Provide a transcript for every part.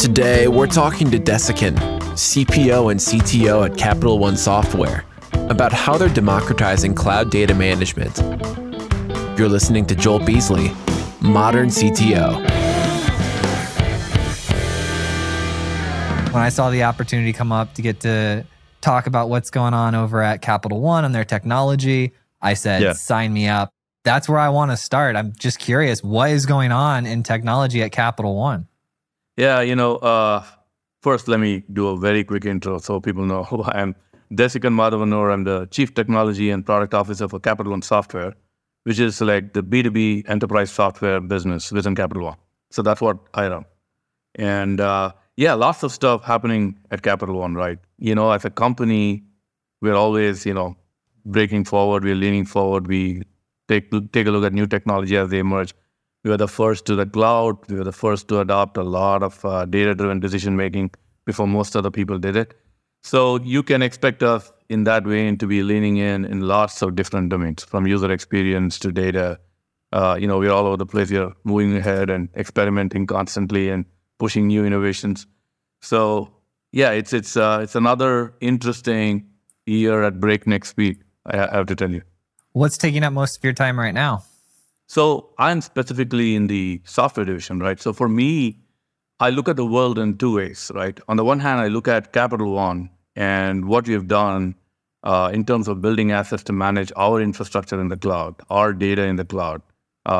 Today, we're talking to Desikan, CPO and CTO at Capital One Software, about how they're democratizing cloud data management. You're listening to Joel Beasley, Modern CTO. When I saw the opportunity come up to get to talk about what's going on over at Capital One and their technology, I said, Sign me up. That's where I want to start. I'm just curious, what is going on in technology at Capital One? Yeah, first let me do a very quick intro so people know who I am. Desikan Madhavanur, I'm the Chief Technology and Product Officer for Capital One Software, which is like the B2B enterprise software business within Capital One. So that's what I run. And lots of stuff happening at Capital One, right? As a company, we're always, breaking forward, we're leaning forward, we take a look at new technology as they emerge. We were the first to the cloud. We were the first to adopt a lot of data-driven decision-making before most other people did it. So you can expect us in that way and to be leaning in lots of different domains, from user experience to data. We're all over the place. We're moving ahead and experimenting constantly and pushing new innovations. So it's another interesting year at breakneck speed, I have to tell you. What's taking up most of your time right now? So I'm specifically in the software division, right? So for me, I look at the world in two ways, right? On the one hand, I look at Capital One and what we have done in terms of building assets to manage our infrastructure in the cloud, our data in the cloud,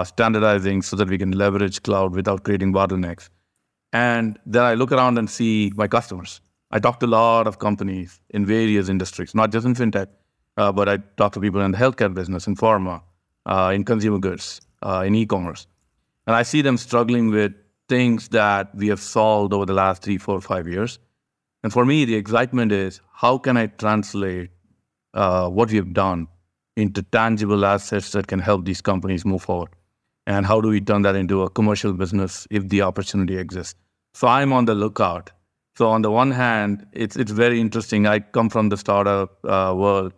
standardizing so that we can leverage cloud without creating bottlenecks. And then I look around and see my customers. I talk to a lot of companies in various industries, not just in fintech, but I talk to people in the healthcare business, in pharma, in consumer goods, in e-commerce. And I see them struggling with things that we have solved over the last 3, 4, 5 years. And for me, the excitement is, how can I translate what we have done into tangible assets that can help these companies move forward? And how do we turn that into a commercial business if the opportunity exists? So I'm on the lookout. So on the one hand, it's very interesting. I come from the startup world.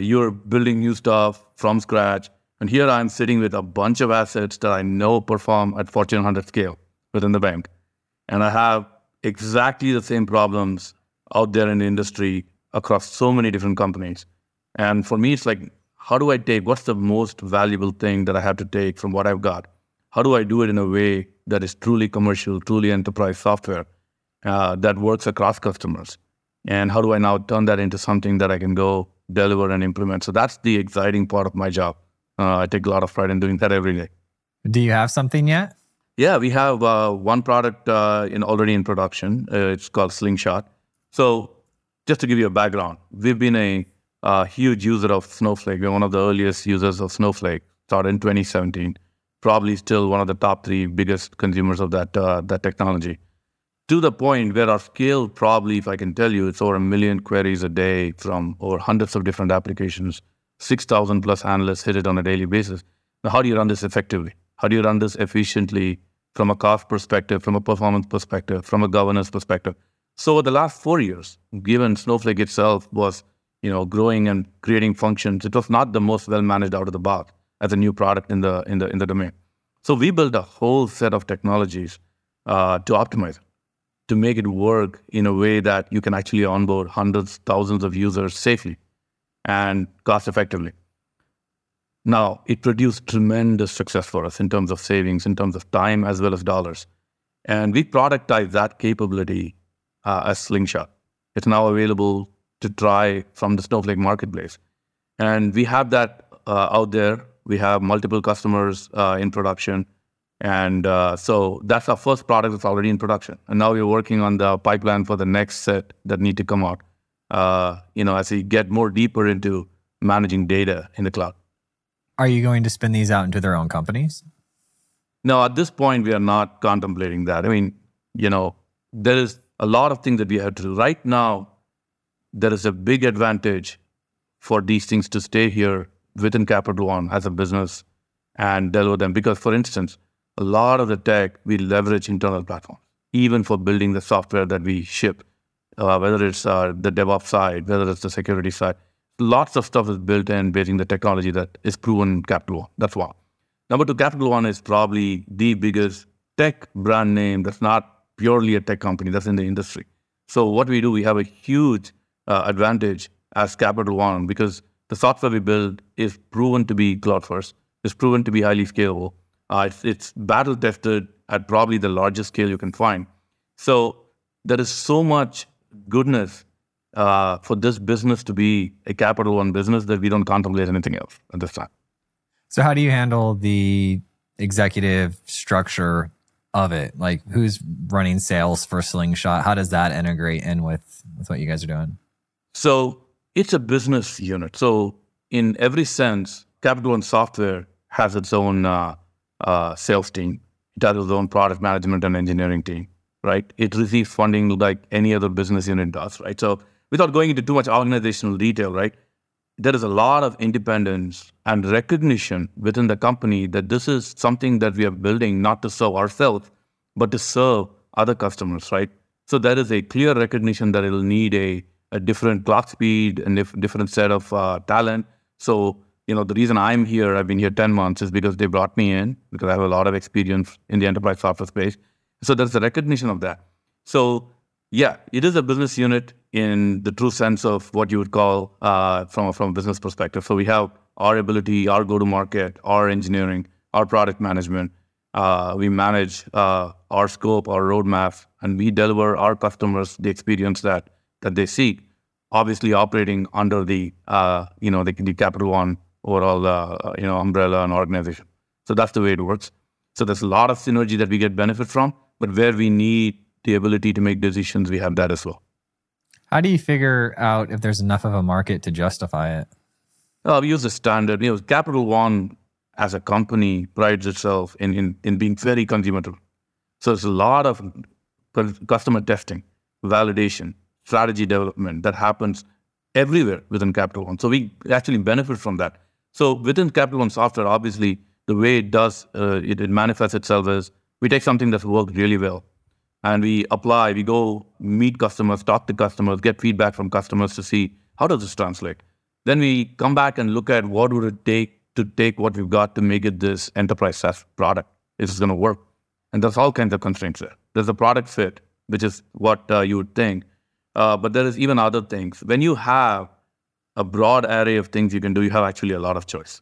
You're building new stuff from scratch. And here I'm sitting with a bunch of assets that I know perform at Fortune 100 scale within the bank. And I have exactly the same problems out there in the industry across so many different companies. And for me, it's like, how do I take, what's the most valuable thing that I have to take from what I've got? How do I do it in a way that is truly commercial, truly enterprise software that works across customers? And how do I now turn that into something that I can go deliver and implement? So that's the exciting part of my job. I take a lot of pride in doing that every day. Do you have something yet? Yeah, we have one product already in production. It's called Slingshot. So just to give you a background, we've been a huge user of Snowflake. We're one of the earliest users of Snowflake, started in 2017. Probably still one of the top 3 biggest consumers of that technology. To the point where our scale probably, if I can tell you, it's over 1 million queries a day from over hundreds of different applications. 6,000 plus analysts hit it on a daily basis. Now, how do you run this effectively? How do you run this efficiently from a cost perspective, from a performance perspective, from a governance perspective? So over the last 4 years, given Snowflake itself was, growing and creating functions, it was not the most well managed out of the box as a new product in the domain. So we built a whole set of technologies to optimize it, to make it work in a way that you can actually onboard hundreds, thousands of users safely and cost effectively. Now, it produced tremendous success for us in terms of savings, in terms of time, as well as dollars. And we productized that capability as Slingshot. It's now available to try from the Snowflake marketplace. And we have that out there. We have multiple customers in production. And so that's our first product that's already in production. And now we're working on the pipeline for the next set that need to come out, as we get more deeper into managing data in the cloud. Are you going to spin these out into their own companies? No, at this point, we are not contemplating that. I mean, there is a lot of things that we have to do. Right now, there is a big advantage for these things to stay here within Capital One as a business and deliver them. Because, for instance, a lot of the tech, we leverage internal platforms, even for building the software that we ship, whether it's the DevOps side, whether it's the security side. Lots of stuff is built in based on the technology that is proven in Capital One. That's one. Number 2, Capital One is probably the biggest tech brand name that's not purely a tech company that's in the industry. So what we do, we have a huge advantage as Capital One, because the software we build is proven to be cloud first. It's proven to be highly scalable. It's battle tested at probably the largest scale you can find. So there is so much goodness for this business to be a Capital One business that we don't contemplate anything else at this time. So how do you handle the executive structure of it? Like, who's running sales for Slingshot? How does that integrate in with what you guys are doing? So it's a business unit. So in every sense, Capital One Software has its own sales team. It has its own product management and engineering team, right? It receives funding like any other business unit does, right? So without going into too much organizational detail, right, there is a lot of independence and recognition within the company that this is something that we are building not to serve ourselves, but to serve other customers, right? So there is a clear recognition that it will need a different clock speed and different set of talent. So, you know, the reason I'm here, I've been here 10 months, is because they brought me in, because I have a lot of experience in the enterprise software space. So there's a recognition of that. So yeah, it is a business unit in the true sense of what you would call from a business perspective. So we have our ability, our go-to-market, our engineering, our product management. We manage our scope, our roadmap, and we deliver our customers the experience that they seek, obviously operating under the Capital One overall umbrella and organization. So that's the way it works. So there's a lot of synergy that we get benefit from, but where we need the ability to make decisions, we have that as well. How do you figure out if there's enough of a market to justify it? We use a standard. You know, Capital One as a company prides itself in being very consumer-driven. So there's a lot of customer testing, validation, strategy development that happens everywhere within Capital One. So we actually benefit from that. So within Capital One Software, obviously, the way it does, it manifests itself is we take something that's worked really well, and we go meet customers, talk to customers, get feedback from customers to see how does this translate. Then we come back and look at what would it take to take what we've got to make it this enterprise SaaS product. Is this going to work? And there's all kinds of constraints there. There's a product fit, which is what you would think. But there is even other things. When you have a broad array of things you can do, you have actually a lot of choice.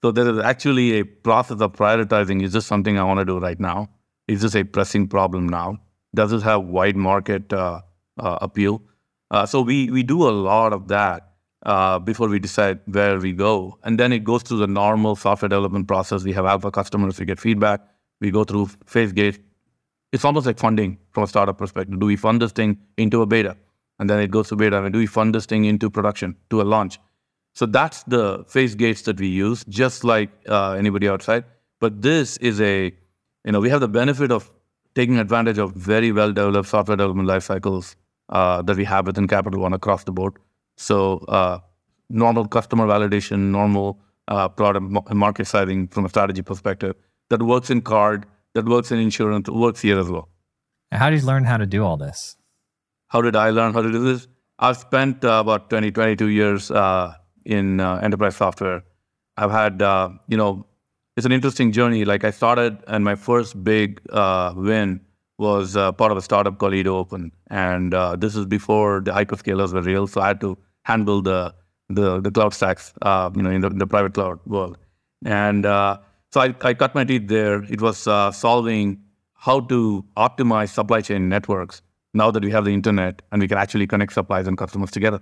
So there is actually a process of prioritizing. Is this something I want to do right now? Is this a pressing problem now? Does this have wide market appeal? So we do a lot of that before we decide where we go. And then it goes through the normal software development process. We have alpha customers, we get feedback. We go through phase gate. It's almost like funding from a startup perspective. Do we fund this thing into a beta? And then it goes to beta. And do we fund this thing into production, to a launch? So that's the phase gates that we use, just like anybody outside. But this is we have the benefit of taking advantage of very well-developed software development life cycles that we have within Capital One across the board. So normal customer validation, normal product market sizing from a strategy perspective, that works in card, that works in insurance, works here as well. And how did you learn how to do all this? How did I learn how to do this? I've spent about 22 years in enterprise software. I've had, it's an interesting journey. Like I started, and my first big win was part of a startup called Edo Open, and this is before the hyperscalers were real. So I had to handle the cloud stacks, in the private cloud world. And so I cut my teeth there. It was solving how to optimize supply chain networks now that we have the internet and we can actually connect suppliers and customers together.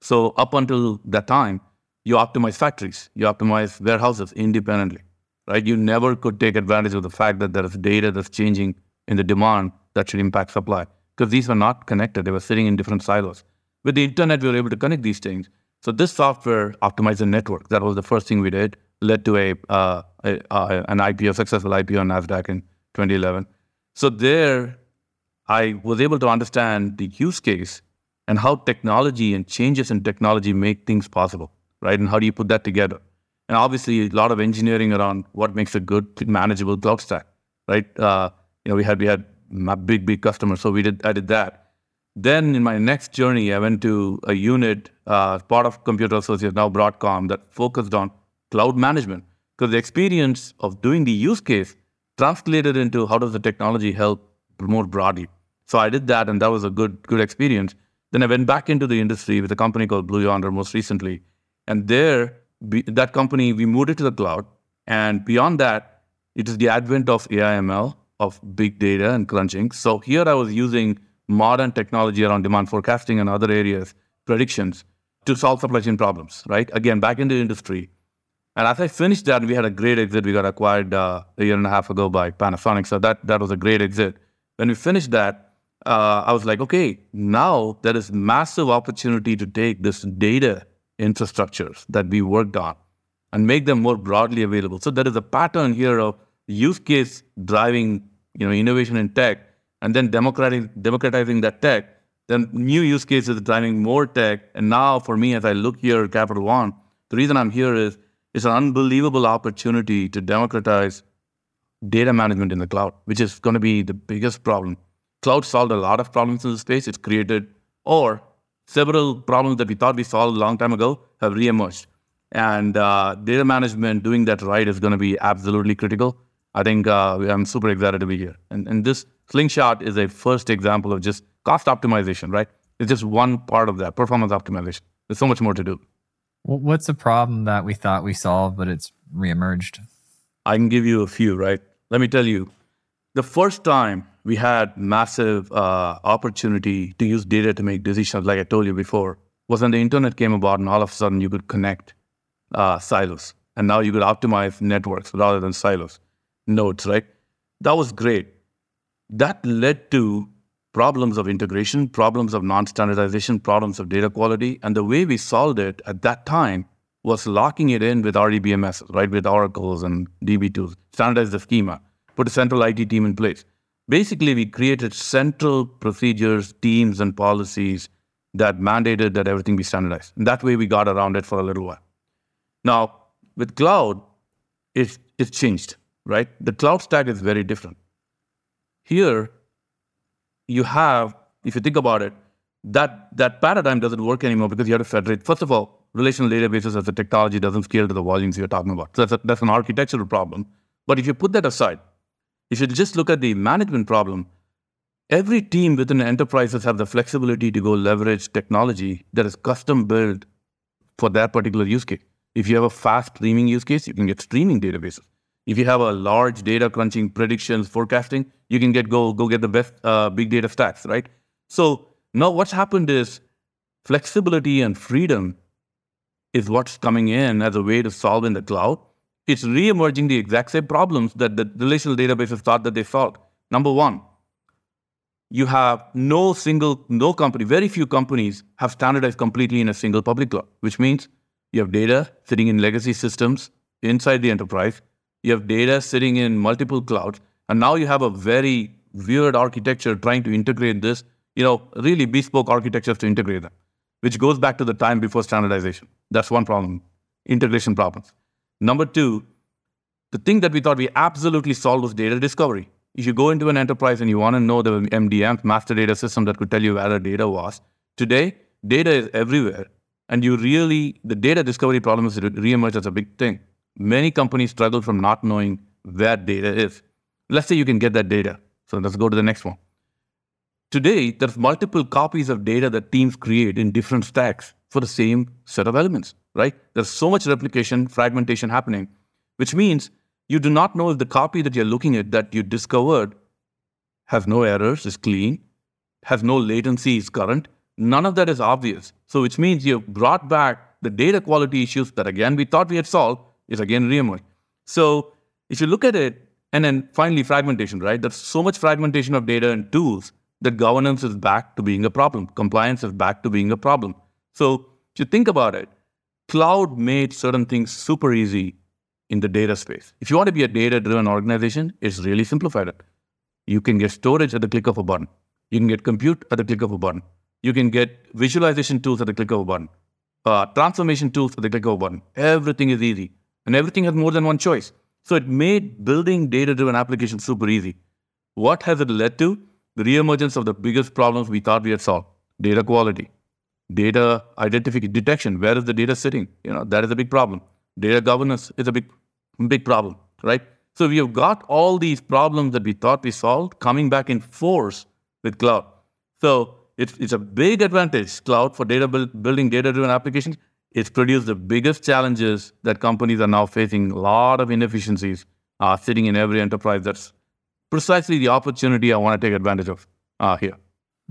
So up until that time, you optimize factories, you optimize warehouses independently. Right, you never could take advantage of the fact that there is data that's changing in the demand that should impact supply, because these were not connected. They were sitting in different silos. With the internet, we were able to connect these things. So this software optimized the network. That was the first thing we did, led to an IPO, successful IPO on NASDAQ in 2011. So there, I was able to understand the use case and how technology and changes in technology make things possible, right? And how do you put that together? And obviously, a lot of engineering around what makes a good, manageable cloud stack, right? We had big customers, so I did that. Then in my next journey, I went to a unit, part of Computer Associates, now Broadcom, that focused on cloud management, because the experience of doing the use case translated into how does the technology help more broadly. So I did that, and that was a good experience. Then I went back into the industry with a company called Blue Yonder most recently. And there, that company, we moved it to the cloud. And beyond that, it is the advent of AI ML, of big data and crunching. So here I was using modern technology around demand forecasting and other areas, predictions, to solve supply chain problems, right? Again, back in the industry. And as I finished that, we had a great exit. We got acquired a year and a half ago by Panasonic. So that was a great exit. When we finished that, I was like, okay, now there is massive opportunity to take this data infrastructures that we worked on and make them more broadly available. So there is a pattern here of use case driving, innovation in tech, and then democratizing that tech. Then new use cases driving more tech. And now for me, as I look here at Capital One, the reason I'm here is it's an unbelievable opportunity to democratize data management in the cloud, which is going to be the biggest problem. Cloud solved a lot of problems in the space. It's created, or several problems that we thought we solved a long time ago have reemerged. And data management, doing that right, is going to be absolutely critical. I think I'm super excited to be here. And this Slingshot is a first example of just cost optimization, right? It's just one part of that, performance optimization. There's so much more to do. What's the problem that we thought we solved, but it's reemerged? I can give you a few, right? Let me tell you. The first time we had massive opportunity to use data to make decisions, like I told you before, was when the internet came about and all of a sudden you could connect silos. And now you could optimize networks rather than silos, nodes, right? That was great. That led to problems of integration, problems of non-standardization, problems of data quality. And the way we solved it at that time was locking it in with RDBMS, right? With Oracles and DB2s, standardize the schema, put a central IT team in place. Basically, we created central procedures, teams, and policies that mandated that everything be standardized. And that way we got around it for a little while. Now, with cloud, it's changed, right? The cloud stack is very different. Here, you have, if you think about it, that paradigm doesn't work anymore because you have to federate. First of all, relational databases as a technology doesn't scale to the volumes you're talking about. So that's an architectural problem. But if you put that aside, if you just look at the management problem, every team within enterprises have the flexibility to go leverage technology that is custom built for that particular use case. If you have a fast streaming use case, you can get streaming databases. If you have a large data crunching, predictions, forecasting, you can get the best big data stacks, right? So now what's happened is flexibility and freedom is what's coming in as a way to solve in the cloud. It's re-emerging the exact same problems that the relational databases thought that they solved. Number one, you have very few companies have standardized completely in a single public cloud, which means you have data sitting in legacy systems inside the enterprise. You have data sitting in multiple clouds, and now you have a very weird architecture trying to integrate this, really bespoke architectures to integrate them, which goes back to the time before standardization. That's one problem, integration problems. Number two, the thing that we thought we absolutely solved was data discovery. If you go into an enterprise and you want to know the MDM, master data system that could tell you where the data was, today, data is everywhere, and the data discovery problem has reemerged as a big thing. Many companies struggle from not knowing where data is. Let's say you can get that data. So let's go to the next one. Today, there's multiple copies of data that teams create in different stacks for the same set of elements, right? There's so much replication, fragmentation happening, which means you do not know if the copy that you're looking at that you discovered has no errors, is clean, has no latency, is current. None of that is obvious. So which means you've brought back the data quality issues that, again, we thought we had solved, is again reemerged. So if you look at it, and then finally fragmentation, right? There's so much fragmentation of data and tools that governance is back to being a problem. Compliance is back to being a problem. So if you think about it, cloud made certain things super easy in the data space. If you want to be a data-driven organization, it's really simplified it. You can get storage at the click of a button. You can get compute at the click of a button. You can get visualization tools at the click of a button. Transformation tools at the click of a button. Everything is easy. And everything has more than one choice. So it made building data-driven applications super easy. What has it led to? The reemergence of the biggest problems we thought we had solved. Data quality, data identification, detection. Where is the data sitting? That is a big problem. Data governance is a big problem, right? So we have got all these problems that we thought we solved coming back in force with cloud. So it's a big advantage, cloud, for building data-driven applications. It's produced the biggest challenges that companies are now facing. A lot of inefficiencies sitting in every enterprise. That's precisely the opportunity I want to take advantage of here.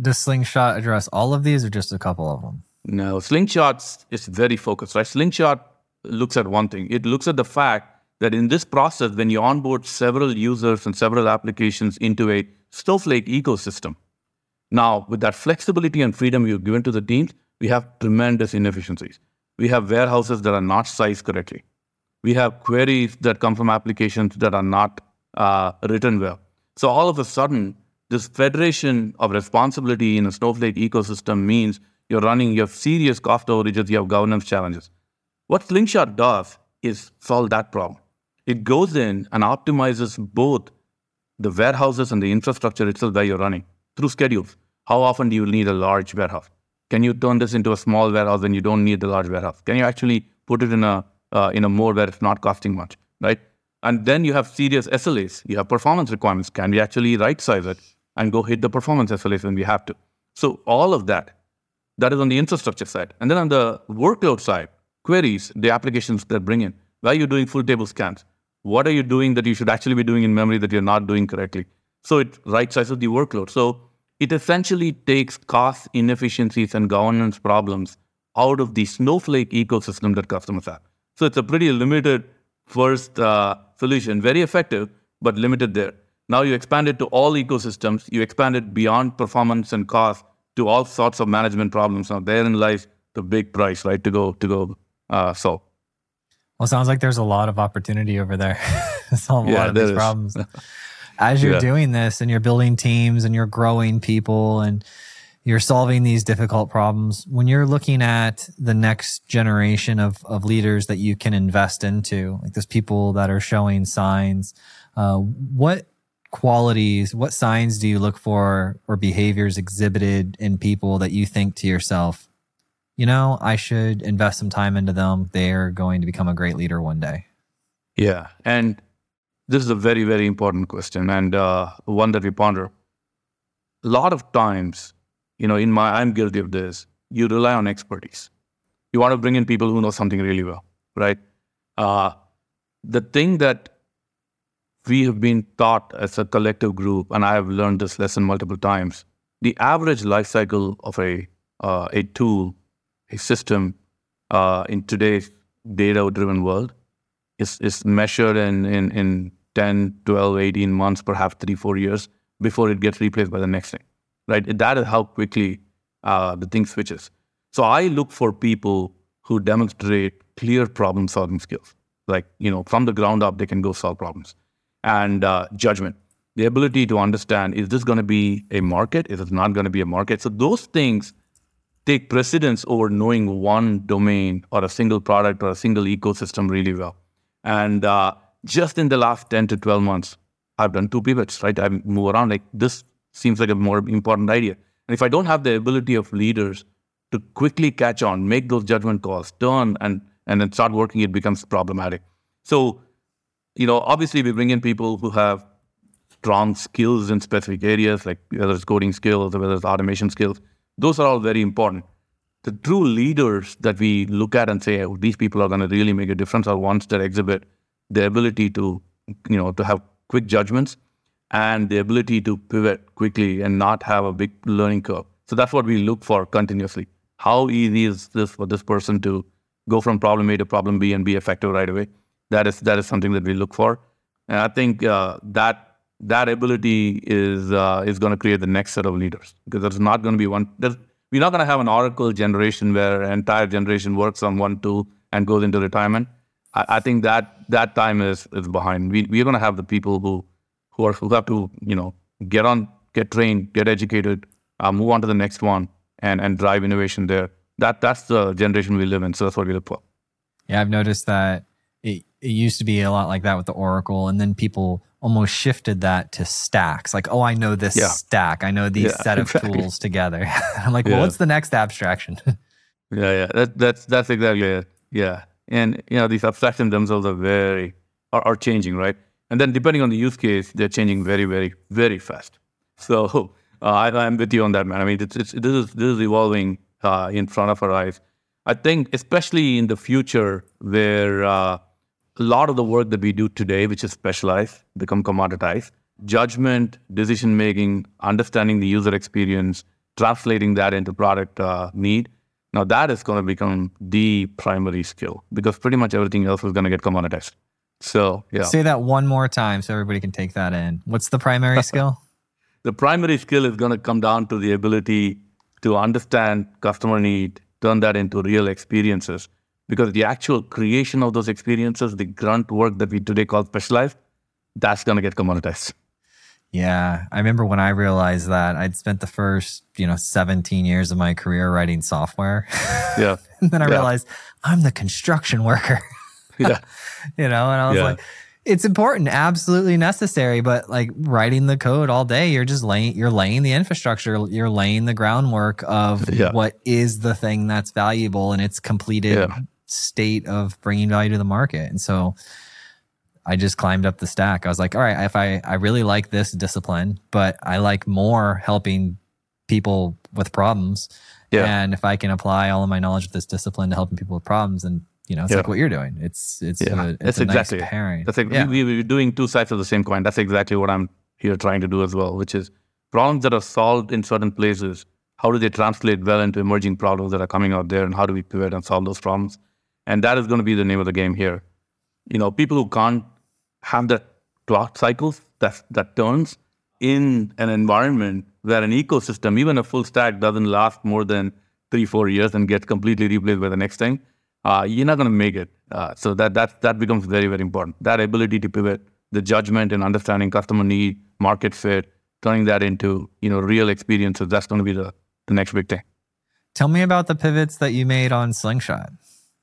Does Slingshot address all of these or just a couple of them? No, Slingshot is very focused, right? Slingshot looks at one thing. It looks at the fact that in this process, when you onboard several users and several applications into a Snowflake ecosystem, now with that flexibility and freedom you've given to the teams, we have tremendous inefficiencies. We have warehouses that are not sized correctly. We have queries that come from applications that are not written well. So all of a sudden, this federation of responsibility in a Snowflake ecosystem means you have serious cost overages, you have governance challenges. What Slingshot does is solve that problem. It goes in and optimizes both the warehouses and the infrastructure itself that you're running through schedules. How often do you need a large warehouse? Can you turn this into a small warehouse and you don't need the large warehouse? Can you actually put it in a mode where it's not costing much, right? And then you have serious SLAs. You have performance requirements. Can we actually right-size it and go hit the performance SLAs when we have to? So all of that is on the infrastructure side. And then on the workload side, queries, the applications that bring in. Why are you doing full table scans? What are you doing that you should actually be doing in memory that you're not doing correctly? So it right-sizes the workload. So it essentially takes cost inefficiencies and governance problems out of the Snowflake ecosystem that customers have. So it's a pretty limited first solution, very effective, but limited there. Now you expand it to all ecosystems. You expand it beyond performance and cost to all sorts of management problems. Now therein lies the big price, right, to go solve. Well, it sounds like there's a lot of opportunity over there to solve a lot of these problems. As you're doing this and you're building teams and you're growing people and you're solving these difficult problems, when you're looking at the next generation of leaders that you can invest into, like those people that are showing signs, what qualities, what signs do you look for or behaviors exhibited in people that you think to yourself, you know, I should invest some time into them. They're going to become a great leader one day. Yeah. And this is a very, very important question and one that we ponder. A lot of times, I'm guilty of this, you rely on expertise. You want to bring in people who know something really well, right? The thing that we have been taught as a collective group, and I have learned this lesson multiple times, the average life cycle of a tool, a system in today's data-driven world is measured in 10, 12, 18 months, perhaps 3, 4 years before it gets replaced by the next thing, right? That is how quickly the thing switches. So I look for people who demonstrate clear problem-solving skills. Like, from the ground up, they can go solve problems. And judgment, the ability to understand, is this going to be a market? Is it not going to be a market? So those things take precedence over knowing one domain or a single product or a single ecosystem really well. And just in the last 10 to 12 months, I've done 2 pivots, right? I move around like this seems like a more important idea. And if I don't have the ability of leaders to quickly catch on, make those judgment calls, turn and then start working, it becomes problematic. So, obviously we bring in people who have strong skills in specific areas, like whether it's coding skills or whether it's automation skills. Those are all very important. The true leaders that we look at and say, these people are going to really make a difference are ones that exhibit the ability to have quick judgments and the ability to pivot quickly and not have a big learning curve. So that's what we look for continuously. How easy is this for this person to go from problem A to problem B and be effective right away? That is something that we look for. And I think that ability is going to create the next set of leaders, because there's not going to be one. We're not going to have an Oracle generation where an entire generation works on one tool and goes into retirement. I think that time is behind. We're going to have the people who have to get trained, get educated, move on to the next one, and drive innovation there. That's the generation we live in. So that's what we look for. Yeah, I've noticed that it used to be a lot like that with the Oracle, and then people almost shifted that to stacks. Like, I know this stack. I know these set of tools together. I'm like, well, what's the next abstraction? That's exactly it. Yeah. And, these abstractions themselves are changing, right? And then depending on the use case, they're changing very, very, very fast. So I'm with you on that, man. I mean, this is evolving in front of our eyes. I think especially in the future where a lot of the work that we do today, which is specialized, become commoditized. Judgment, decision-making, understanding the user experience, translating that into product need. Now that is going to become the primary skill because pretty much everything else is going to get commoditized. So, yeah. Say that one more time so everybody can take that in. What's the primary skill? The primary skill is going to come down to the ability to understand customer need, turn that into real experiences, because the actual creation of those experiences, the grunt work that we today call specialized, that's going to get commoditized. Yeah. I remember when I realized that I'd spent the first, 17 years of my career writing software. Yeah. And then I realized I'm the construction worker. Yeah. And I was like, it's important, absolutely necessary, but like writing the code all day, you're just laying the infrastructure, you're laying the groundwork of what is the thing that's valuable and its completed state of bringing value to the market. And so I just climbed up the stack. I was like, all right, if I really like this discipline, but I like more helping people with problems. Yeah. And if I can apply all of my knowledge of this discipline to helping people with problems, then it's like what you're doing. It's exactly nice pairing. That's we're doing two sides of the same coin. That's exactly what I'm here trying to do as well, which is problems that are solved in certain places. How do they translate well into emerging problems that are coming out there, and how do we pivot and solve those problems? And that is going to be the name of the game here. People who can't have the clock cycles that turns in an environment where an ecosystem, even a full stack, doesn't last more than 3-4 years and gets completely replaced by the next thing, you're not going to make it. So that becomes very, very important. That ability to pivot, the judgment and understanding customer need, market fit, turning that into real experiences, that's going to be the next big thing. Tell me about the pivots that you made on Slingshot.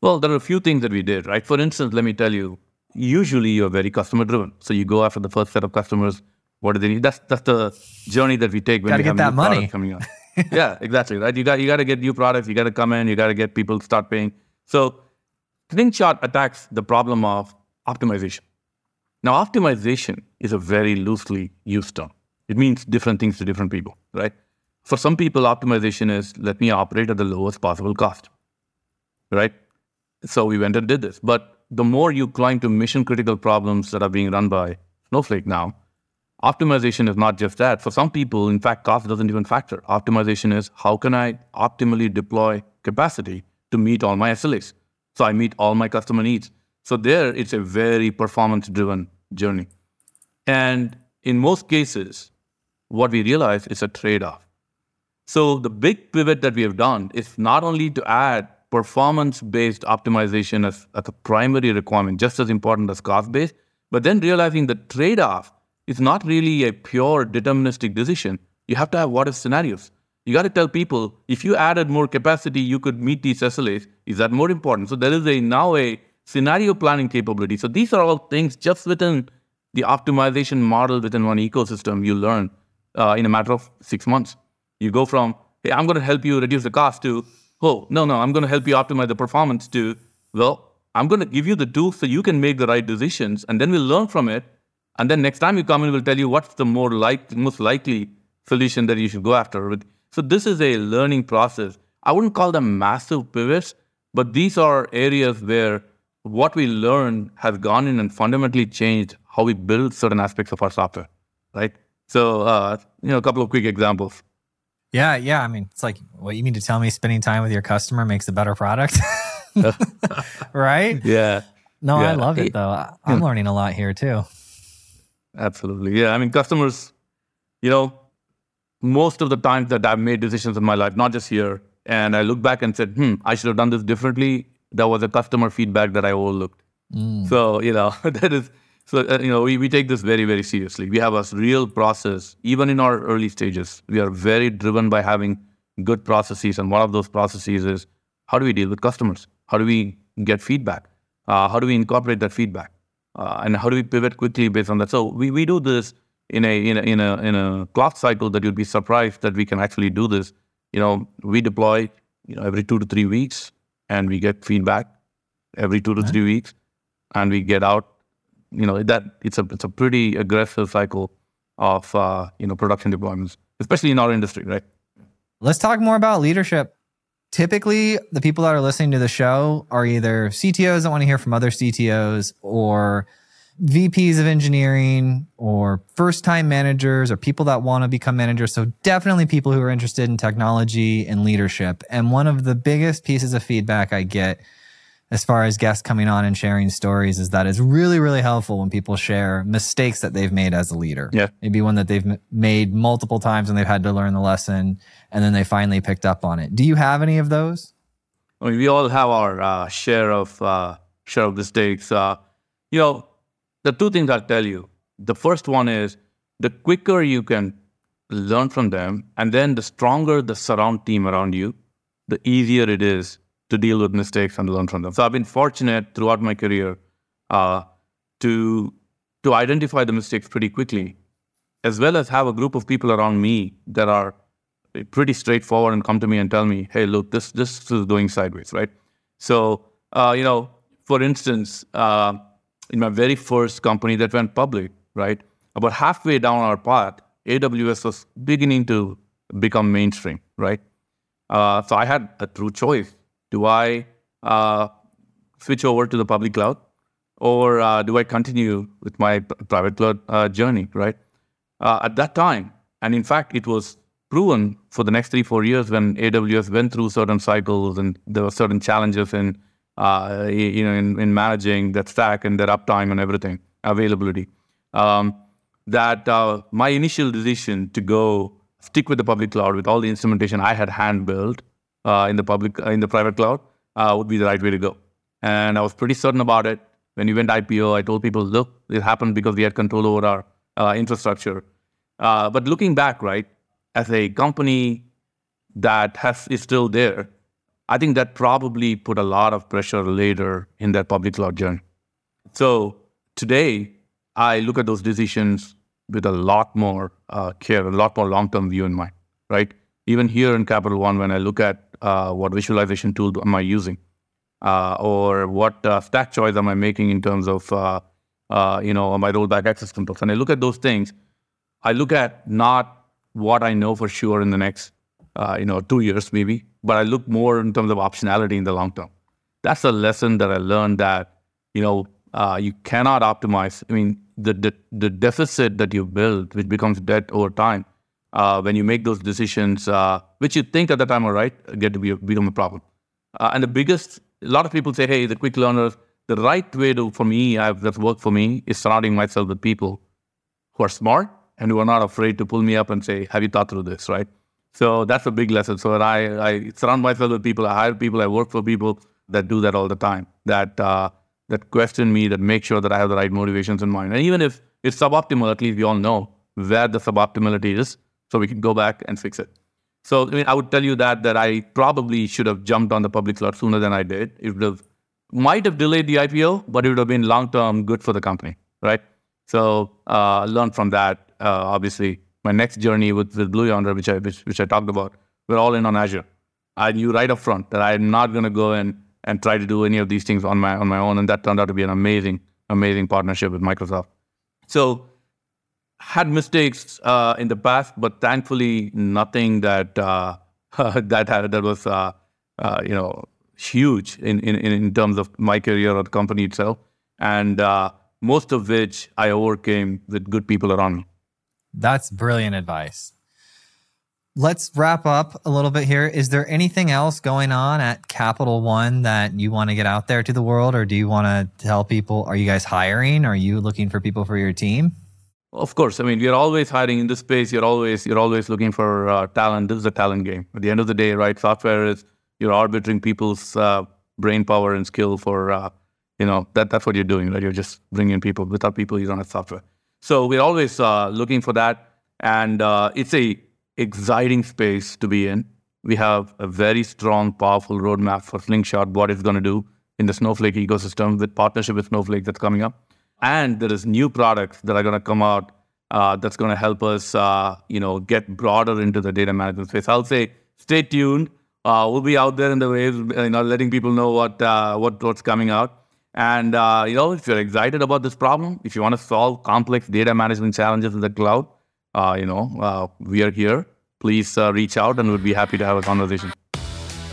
Well, there are a few things that we did, right? For instance, let me tell you, usually you're very customer-driven. So you go after the first set of customers. What do they need? That's the journey that we take when we have new products coming on. Yeah, exactly, right? You got to get new products. You got to come in. You got to get people to start paying. So Slingshot attacks the problem of optimization. Now, optimization is a very loosely used term. It means different things to different people, right? For some people, optimization is, let me operate at the lowest possible cost, right? So we went and did this. But the more you climb to mission-critical problems that are being run by Snowflake now, optimization is not just that. For some people, in fact, cost doesn't even factor. Optimization is, how can I optimally deploy capacity to meet all my SLAs? So I meet all my customer needs. So there, it's a very performance-driven journey. And in most cases, what we realize is a trade-off. So the big pivot that we have done is not only to add performance-based optimization as a primary requirement, just as important as cost-based, but then realizing the trade-off is not really a pure deterministic decision. You have to have what-if scenarios. You got to tell people, if you added more capacity, you could meet these SLAs. Is that more important? So there is now a scenario planning capability. So these are all things just within the optimization model within one ecosystem you learn in a matter of 6 months. You go from, hey, I'm going to help you reduce the cost to, oh, no, I'm going to help you optimize the performance to, well, I'm going to give you the tools so you can make the right decisions, and then we'll learn from it. And then next time you come in, we'll tell you what's the most likely solution that you should go after. So this is a learning process. I wouldn't call them massive pivots, but these are areas where what we learn has gone in and fundamentally changed how we build certain aspects of our software, right? So, a couple of quick examples. Yeah. I mean, it's like, what you mean to tell me spending time with your customer makes a better product? Right? Yeah. No, yeah. I love it, though. I'm learning a lot here, too. Absolutely. Yeah, I mean, customers, most of the times that I've made decisions in my life, not just here, and I look back and said, I should have done this differently. There was a customer feedback that I overlooked. So, that is... So, we take this very, very seriously. We have a real process, even in our early stages. We are very driven by having good processes. And one of those processes is, how do we deal with customers? How do we get feedback? How do we incorporate that feedback? And how do we pivot quickly based on that? So we do this in a clock cycle that you'd be surprised that we can actually do this. We deploy, every 2 to 3 weeks, and we get feedback every 2 to 3 weeks, and we get out you know, that it's a pretty aggressive cycle of production deployments, especially in our industry, right? Let's talk more about leadership. Typically, the people that are listening to the show are either CTOs that want to hear from other CTOs, or VPs of engineering, or first-time managers, or people that want to become managers. So definitely people who are interested in technology and leadership. And one of the biggest pieces of feedback I get as far as guests coming on and sharing stories is that it's really, really helpful when people share mistakes that they've made as a leader. Yeah. Maybe one that they've made multiple times and they've had to learn the lesson, and then they finally picked up on it. Do you have any of those? I mean, we all have our share of mistakes. The two things I'll tell you. The first one is the quicker you can learn from them, and then the stronger the surround team around you, the easier it is to deal with mistakes and learn from them. So I've been fortunate throughout my career to identify the mistakes pretty quickly, as well as have a group of people around me that are pretty straightforward and come to me and tell me, hey, look, this is going sideways, right? So, for instance, in my very first company that went public, right, about halfway down our path, AWS was beginning to become mainstream, right? So I had a true choice. Do I switch over to the public cloud, or do I continue with my private cloud journey, right? At that time, and in fact, it was proven for the next 3-4 years when AWS went through certain cycles and there were certain challenges in managing that stack and their uptime and everything, availability, that my initial decision to go stick with the public cloud with all the instrumentation I had hand-built in the private cloud would be the right way to go. And I was pretty certain about it. When we went IPO, I told people, look, it happened because we had control over our infrastructure. But looking back, right, as a company that is still there, I think that probably put a lot of pressure later in that public cloud journey. So today, I look at those decisions with a lot more care, a lot more long-term view in mind, right? Even here in Capital One, when I look at what visualization tool am I using, or what stack choice am I making in terms of, my rollback access controls, and I look at those things, I look at not what I know for sure in the next 2 years maybe, but I look more in terms of optionality in the long term. That's a lesson that I learned that, you cannot optimize. I mean, the deficit that you build, which becomes debt over time, when you make those decisions, which you think at the time are right, get to become a problem. And a lot of people say, hey, the quick learners, the right way that's worked for me is surrounding myself with people who are smart and who are not afraid to pull me up and say, have you thought through this, right? So that's a big lesson. So I surround myself with people, I hire people, I work for people that do that all the time, that question me, that make sure that I have the right motivations in mind. And even if it's suboptimal, at least we all know where the suboptimality is, so we can go back and fix it. So I would tell you that I probably should have jumped on the public cloud sooner than I did. It might have delayed the IPO, but it would have been long-term good for the company, right? So I learned from that, obviously. My next journey with Blue Yonder, which I talked about, we're all in on Azure. I knew right up front that I'm not going to go and try to do any of these things on my own, and that turned out to be an amazing, amazing partnership with Microsoft. So had mistakes in the past, but thankfully nothing that was huge in terms of my career or the company itself, and most of which I overcame with good people around me. That's brilliant advice. Let's wrap up a little bit here. Is there anything else going on at Capital One that you want to get out there to the world, or do you want to tell people, are you guys hiring? Are you looking for people for your team? Of course. I mean, we're always hiring in this space. You're always looking for talent. This is a talent game. At the end of the day, right, software is, you're arbitrating people's brain power and skill for, that's what you're doing, right? You're just bringing people. Without people, you don't have software. So we're always looking for that, and it's a exciting space to be in. We have a very strong, powerful roadmap for Slingshot, what it's going to do in the Snowflake ecosystem with partnership with Snowflake that's coming up. And there is new products that are going to come out that's going to help us get broader into the data management space. I'll say stay tuned. We'll be out there in the waves, letting people know what's coming out. And if you're excited about this problem, if you want to solve complex data management challenges in the cloud, we are here. Please reach out and we'd be happy to have a conversation.